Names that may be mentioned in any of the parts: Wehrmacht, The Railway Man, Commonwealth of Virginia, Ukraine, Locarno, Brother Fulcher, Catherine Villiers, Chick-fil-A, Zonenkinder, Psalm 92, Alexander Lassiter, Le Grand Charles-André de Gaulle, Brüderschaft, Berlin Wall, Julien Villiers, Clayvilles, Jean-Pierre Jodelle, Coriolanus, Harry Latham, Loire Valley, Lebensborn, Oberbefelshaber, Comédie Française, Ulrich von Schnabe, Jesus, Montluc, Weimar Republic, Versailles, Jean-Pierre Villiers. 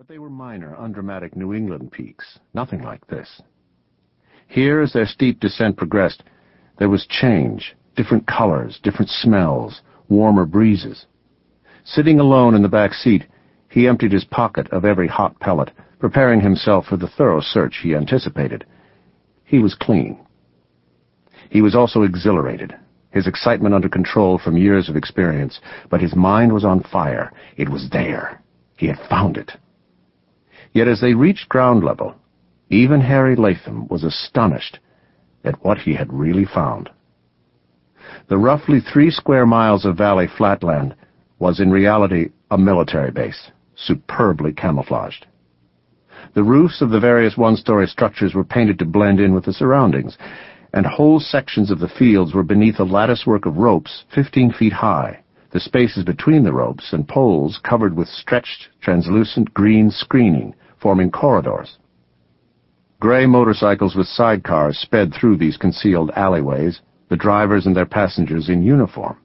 But they were minor, undramatic New England peaks, nothing like this. Here, as their steep descent progressed, there was change, different colors, different smells, warmer breezes. Sitting alone in the back seat, he emptied his pocket of every hot pellet, preparing himself for the thorough search he anticipated. He was clean. He was also exhilarated, his excitement under control from years of experience, but his mind was on fire. It was there. He had found it. Yet as they reached ground level, even Harry Latham was astonished at what he had really found. The roughly 3 square miles of valley flatland was in reality a military base, superbly camouflaged. The roofs of the various one-story structures were painted to blend in with the surroundings, and whole sections of the fields were beneath a latticework of ropes 15 feet high, the spaces between the ropes and poles covered with stretched, translucent green screening, forming corridors. Gray motorcycles with sidecars sped through these concealed alleyways, the drivers and their passengers in uniform.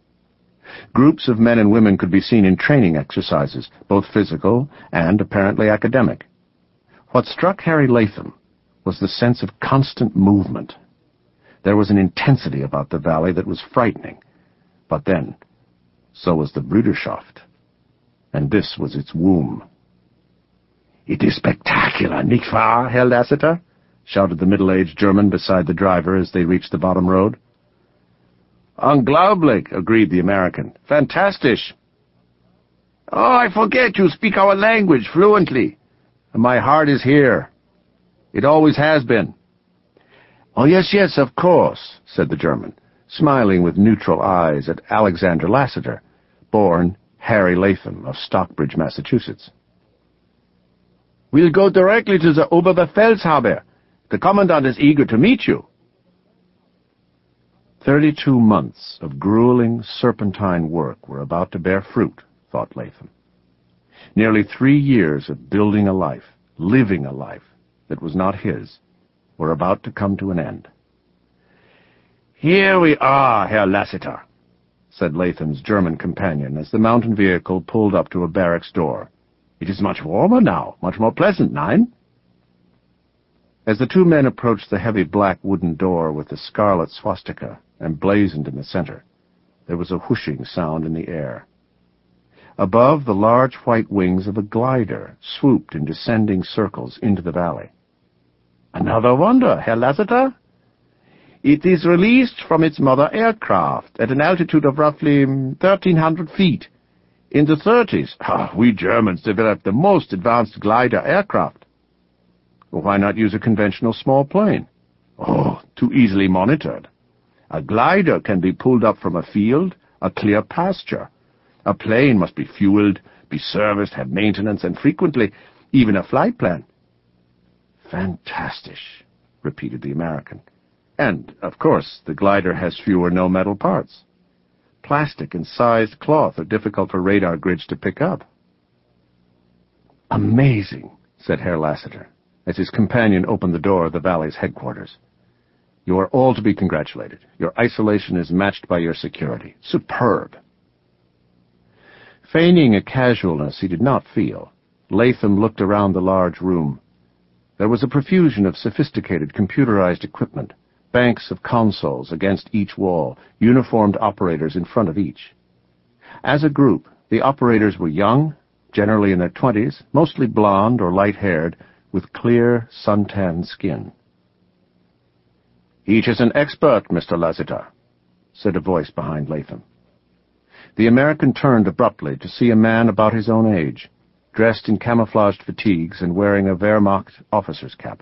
Groups of men and women could be seen in training exercises, both physical and apparently academic. What struck Harry Latham was the sense of constant movement. There was an intensity about the valley that was frightening, but then, so was the Brüderschaft, and this was its womb. "It is spectacular, nicht wahr, Herr Lassiter?" shouted the middle-aged German beside the driver as they reached the bottom road. "Unglaublich," agreed the American. "Fantastisch." "Oh, I forget you speak our language fluently." "My heart is here. It always has been." "Oh, yes, yes, of course," said the German, smiling with neutral eyes at Alexander Lassiter, born Harry Latham of Stockbridge, Massachusetts. "We'll go directly to the Oberbefelshaber. The commandant is eager to meet you." 32 months of grueling serpentine work were about to bear fruit, thought Latham. Nearly 3 years of building a life, living a life that was not his, were about to come to an end. "Here we are, Herr Lassiter," said Latham's German companion as the mountain vehicle pulled up to a barracks door. "It is much warmer now, much more pleasant, nein?" As the two men approached the heavy black wooden door with the scarlet swastika emblazoned in the center, there was a whooshing sound in the air. Above, the large white wings of a glider swooped in descending circles into the valley. "Another wonder, Herr Lassiter? It is released from its mother aircraft at an altitude of roughly 1,300 feet. In the 30s, we Germans developed the most advanced glider aircraft." "Why not use a conventional small plane?" "Oh, too easily monitored. A glider can be pulled up from a field, a clear pasture. A plane must be fueled, be serviced, have maintenance, and frequently even a flight plan." "Fantastisch," repeated the American. "And, of course, the glider has few or no metal parts. Plastic and sized cloth are difficult for radar grids to pick up." "Amazing," said Herr Lassiter, as his companion opened the door of the valley's headquarters. "You are all to be congratulated. Your isolation is matched by your security. Superb." Feigning a casualness he did not feel, Latham looked around the large room. There was a profusion of sophisticated computerized equipment, banks of consoles against each wall, uniformed operators in front of each. As a group, the operators were young, generally in their 20s, mostly blonde or light-haired, with clear, suntanned skin. "Each is an expert, Mr. Lassiter," said a voice behind Latham. The American turned abruptly to see a man about his own age, dressed in camouflaged fatigues and wearing a Wehrmacht officer's cap.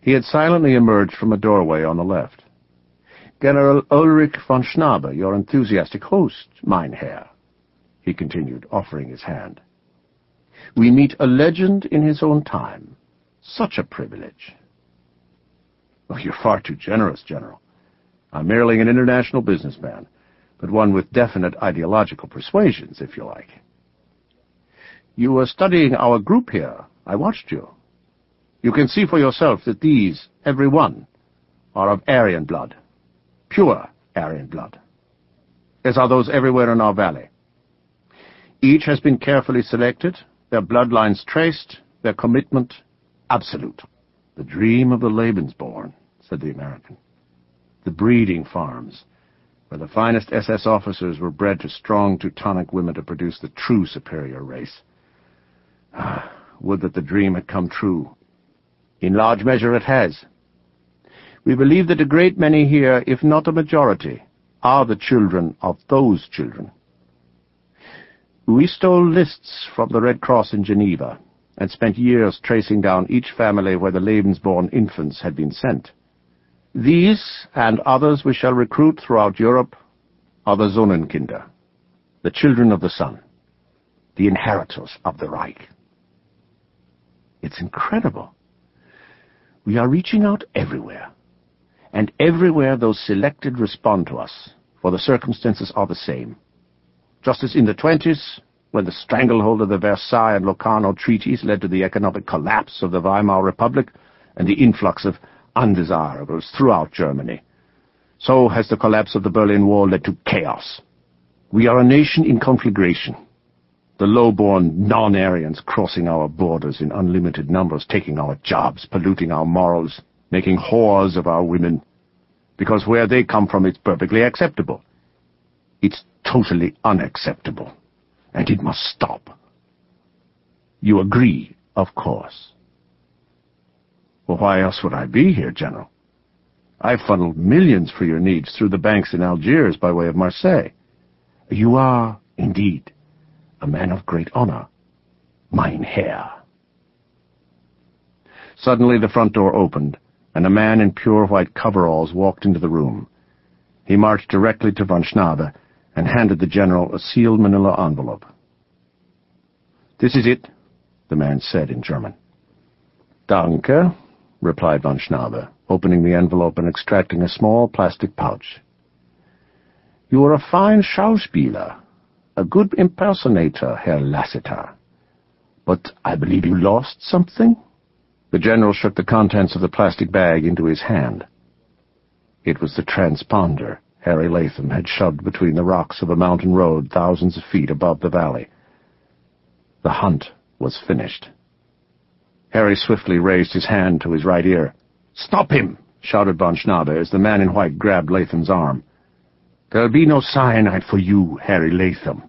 He had silently emerged from a doorway on the left. "General Ulrich von Schnabe, your enthusiastic host, mein Herr," he continued, offering his hand. "We meet a legend in his own time. Such a privilege." "Oh, you're far too generous, General. I'm merely an international businessman, but one with definite ideological persuasions, if you like." "You were studying our group here. I watched you. You can see for yourself that these, every one, are of Aryan blood, pure Aryan blood, as are those everywhere in our valley. Each has been carefully selected, their bloodlines traced, their commitment absolute. The dream of the Lebensborn, said the American. The breeding farms, where the finest SS officers were bred to strong Teutonic women to produce the true superior race. Ah, would that the dream had come true. In large measure it has. We believe that a great many here, if not a majority, are the children of those children. We stole lists from the Red Cross in Geneva and spent years tracing down each family where the Lebensborn infants had been sent. These, and others we shall recruit throughout Europe, are the Zonenkinder, the children of the sun, the inheritors of the Reich. It's incredible. We are reaching out everywhere, and everywhere those selected respond to us, for the circumstances are the same. Just as in the 1920s, when the stranglehold of the Versailles and Locarno treaties led to the economic collapse of the Weimar Republic and the influx of undesirables throughout Germany, so has the collapse of the Berlin Wall led to chaos. We are a nation in conflagration, the low-born non-Aryans crossing our borders in unlimited numbers, taking our jobs, polluting our morals, making whores of our women, because where they come from it's perfectly acceptable. It's totally unacceptable, and it must stop. You agree, of course. Well, why else would I be here, General? I funneled millions for your needs through the banks in Algiers by way of Marseille. You are, indeed, a man of great honor, mein Herr. Suddenly the front door opened, and a man in pure white coveralls walked into the room. He marched directly to von Schnabe and handed the General a sealed manila envelope. "This is it," the man said in German. "Danke," replied von Schnabe, opening the envelope and extracting a small plastic pouch. "You are a fine Schauspieler, a good impersonator, Herr Lassiter. But I believe you lost something?" The General shook the contents of the plastic bag into his hand. It was the transponder Harry Latham had shoved between the rocks of a mountain road thousands of feet above the valley. The hunt was finished. Harry swiftly raised his hand to his right ear. "Stop him!" shouted von Schnabe as the man in white grabbed Latham's arm. "There'll be no cyanide for you, Harry Latham,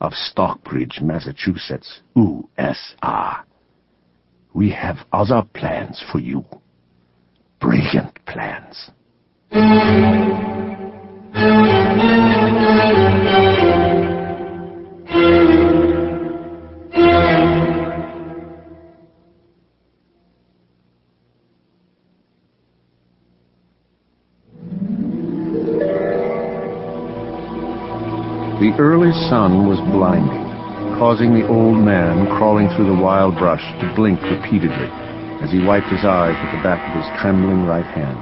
of Stockbridge, Massachusetts, USA. We have other plans for you. Brilliant plans." The early sun was blinding, causing the old man crawling through the wild brush to blink repeatedly as he wiped his eyes with the back of his trembling right hand.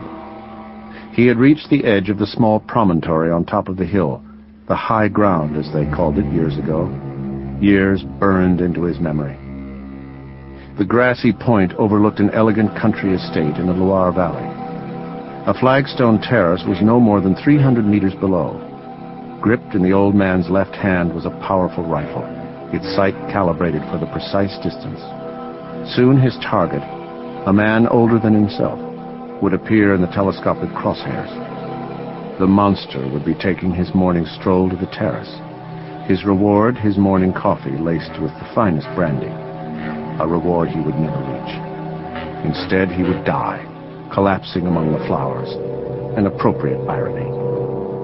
He had reached the edge of the small promontory on top of the hill, the high ground as they called it years ago. Years burned into his memory. The grassy point overlooked an elegant country estate in the Loire Valley. A flagstone terrace was no more than 300 meters below. Gripped in the old man's left hand was a powerful rifle, its sight calibrated for the precise distance. Soon his target, a man older than himself, would appear in the telescopic crosshairs. The monster would be taking his morning stroll to the terrace. His reward, his morning coffee laced with the finest brandy, a reward he would never reach. Instead, he would die, collapsing among the flowers, an appropriate irony.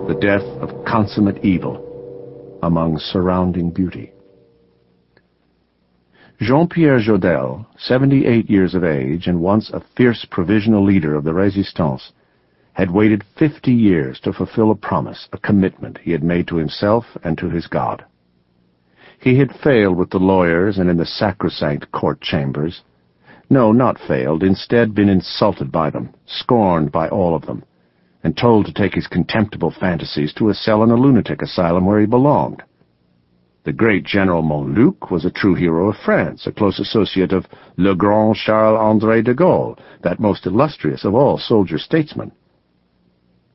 The death of consummate evil among surrounding beauty. Jean-Pierre Jodelle, 78 years of age and once a fierce provisional leader of the Resistance, had waited 50 years to fulfill a promise, a commitment he had made to himself and to his God. He had failed with the lawyers and in the sacrosanct court chambers. No, not failed, instead been insulted by them, scorned by all of them, and told to take his contemptible fantasies to a cell in a lunatic asylum where he belonged. The great General Montluc was a true hero of France, a close associate of Le Grand Charles-André de Gaulle, that most illustrious of all soldier statesmen.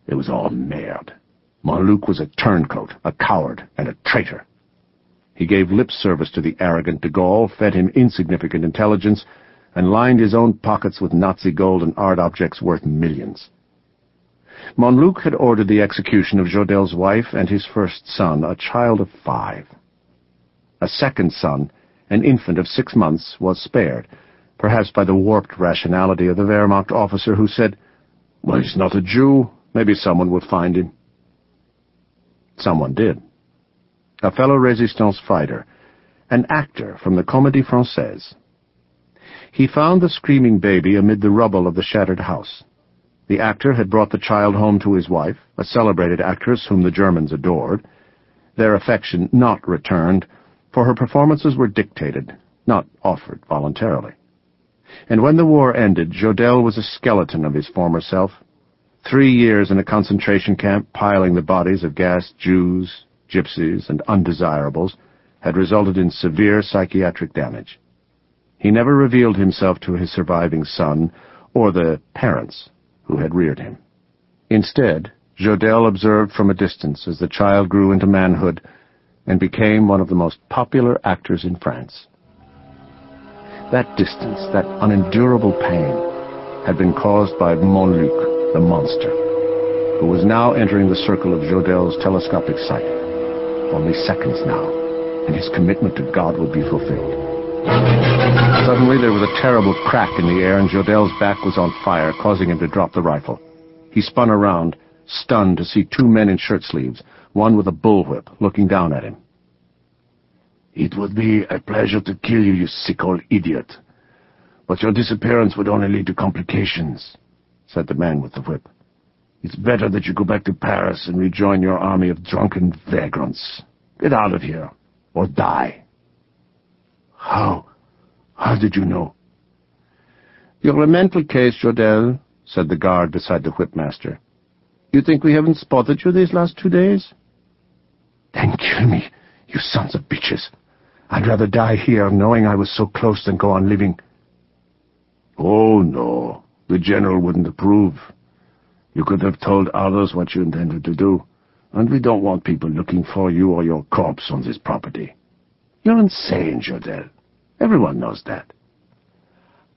It was all merde. Montluc was a turncoat, a coward, and a traitor. He gave lip service to the arrogant de Gaulle, fed him insignificant intelligence, and lined his own pockets with Nazi gold and art objects worth millions. Montluc had ordered the execution of Jodelle's wife and his first son, a child of 5. A second son, an infant of 6 months, was spared, perhaps by the warped rationality of the Wehrmacht officer who said, "Well, he's not a Jew. Maybe someone will find him." Someone did. A fellow resistance fighter, an actor from the Comédie Française. He found the screaming baby amid the rubble of the shattered house. The actor had brought the child home to his wife, a celebrated actress whom the Germans adored. Their affection not returned, for her performances were dictated, not offered voluntarily. And when the war ended, Jodelle was a skeleton of his former self. 3 years in a concentration camp piling the bodies of gassed Jews, gypsies, and undesirables had resulted in severe psychiatric damage. He never revealed himself to his surviving son or the parents who had reared him. Instead, Jodelle observed from a distance as the child grew into manhood and became one of the most popular actors in France. That distance, that unendurable pain, had been caused by Montluc, the monster, who was now entering the circle of Jodelle's telescopic sight. Only seconds now, and his commitment to God would be fulfilled. Suddenly there was a terrible crack in the air and Jodelle's back was on fire, causing him to drop the rifle. He spun around, stunned to see 2 men in shirt sleeves, one with a bullwhip, looking down at him. "It would be a pleasure to kill you, you sick old idiot. But your disappearance would only lead to complications," said the man with the whip. "It's better that you go back to Paris and rejoin your army of drunken vagrants. Get out of here, or die." How did you know?" "You're a mental case, Jodelle," said the guard beside the whipmaster. "You think we haven't spotted you these last 2 days?" "Then kill me, you sons of bitches. I'd rather die here knowing I was so close than go on living." "Oh, no, the general wouldn't approve. You could have told others what you intended to do, and we don't want people looking for you or your corpse on this property. You're insane, Jodelle. Everyone knows that."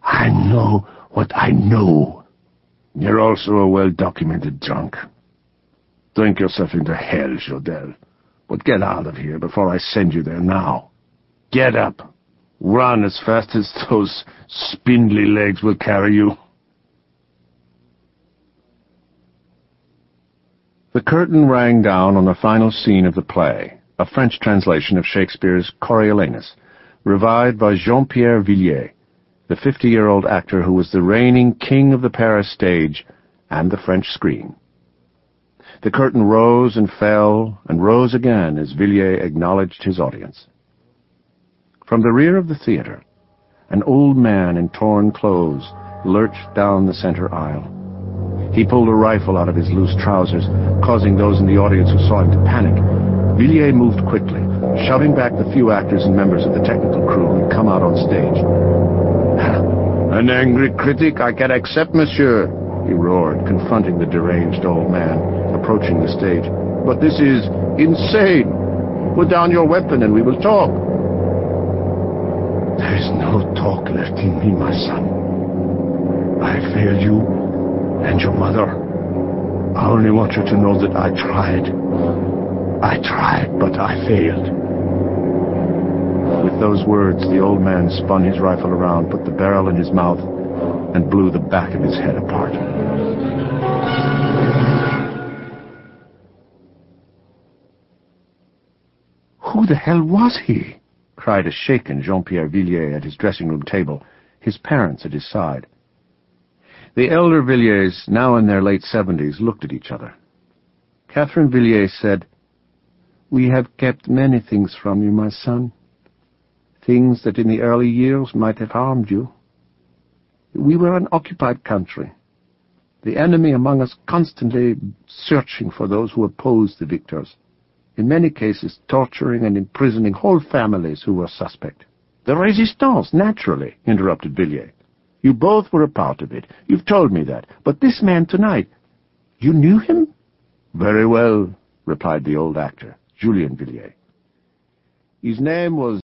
"I know what I know." "You're also a well-documented drunk. Drink yourself into hell, Jodelle. But get out of here before I send you there now. Get up. Run as fast as those spindly legs will carry you." The curtain rang down on the final scene of the play, a French translation of Shakespeare's Coriolanus, revived by Jean-Pierre Villiers, the 50-year-old actor who was the reigning king of the Paris stage and the French screen. The curtain rose and fell and rose again as Villiers acknowledged his audience. From the rear of the theater, an old man in torn clothes lurched down the center aisle. He pulled a rifle out of his loose trousers, causing those in the audience who saw him to panic. Villiers moved quickly, shoving back the few actors and members of the technical crew who'd come out on stage. "An angry critic I can accept, monsieur," he roared, confronting the deranged old man approaching the stage. "But this is insane. Put down your weapon and we will talk." "There is no talk left in me, my son. I failed you and your mother. I only want you to know that I tried. I tried, but I failed." With those words, the old man spun his rifle around, put the barrel in his mouth, and blew the back of his head apart. "Who the hell was he?" cried a shaken Jean-Pierre Villiers at his dressing room table, his parents at his side. The elder Villiers, now in their late 70s, looked at each other. Catherine Villiers said, "We have kept many things from you, my son, things that in the early years might have harmed you. We were an occupied country, the enemy among us constantly searching for those who opposed the victors, in many cases torturing and imprisoning whole families who were suspect." "The resistance, naturally," interrupted Villiers. "You both were a part of it. You've told me that. But this man tonight, you knew him?" "Very well," replied the old actor, Julien Villiers. His name was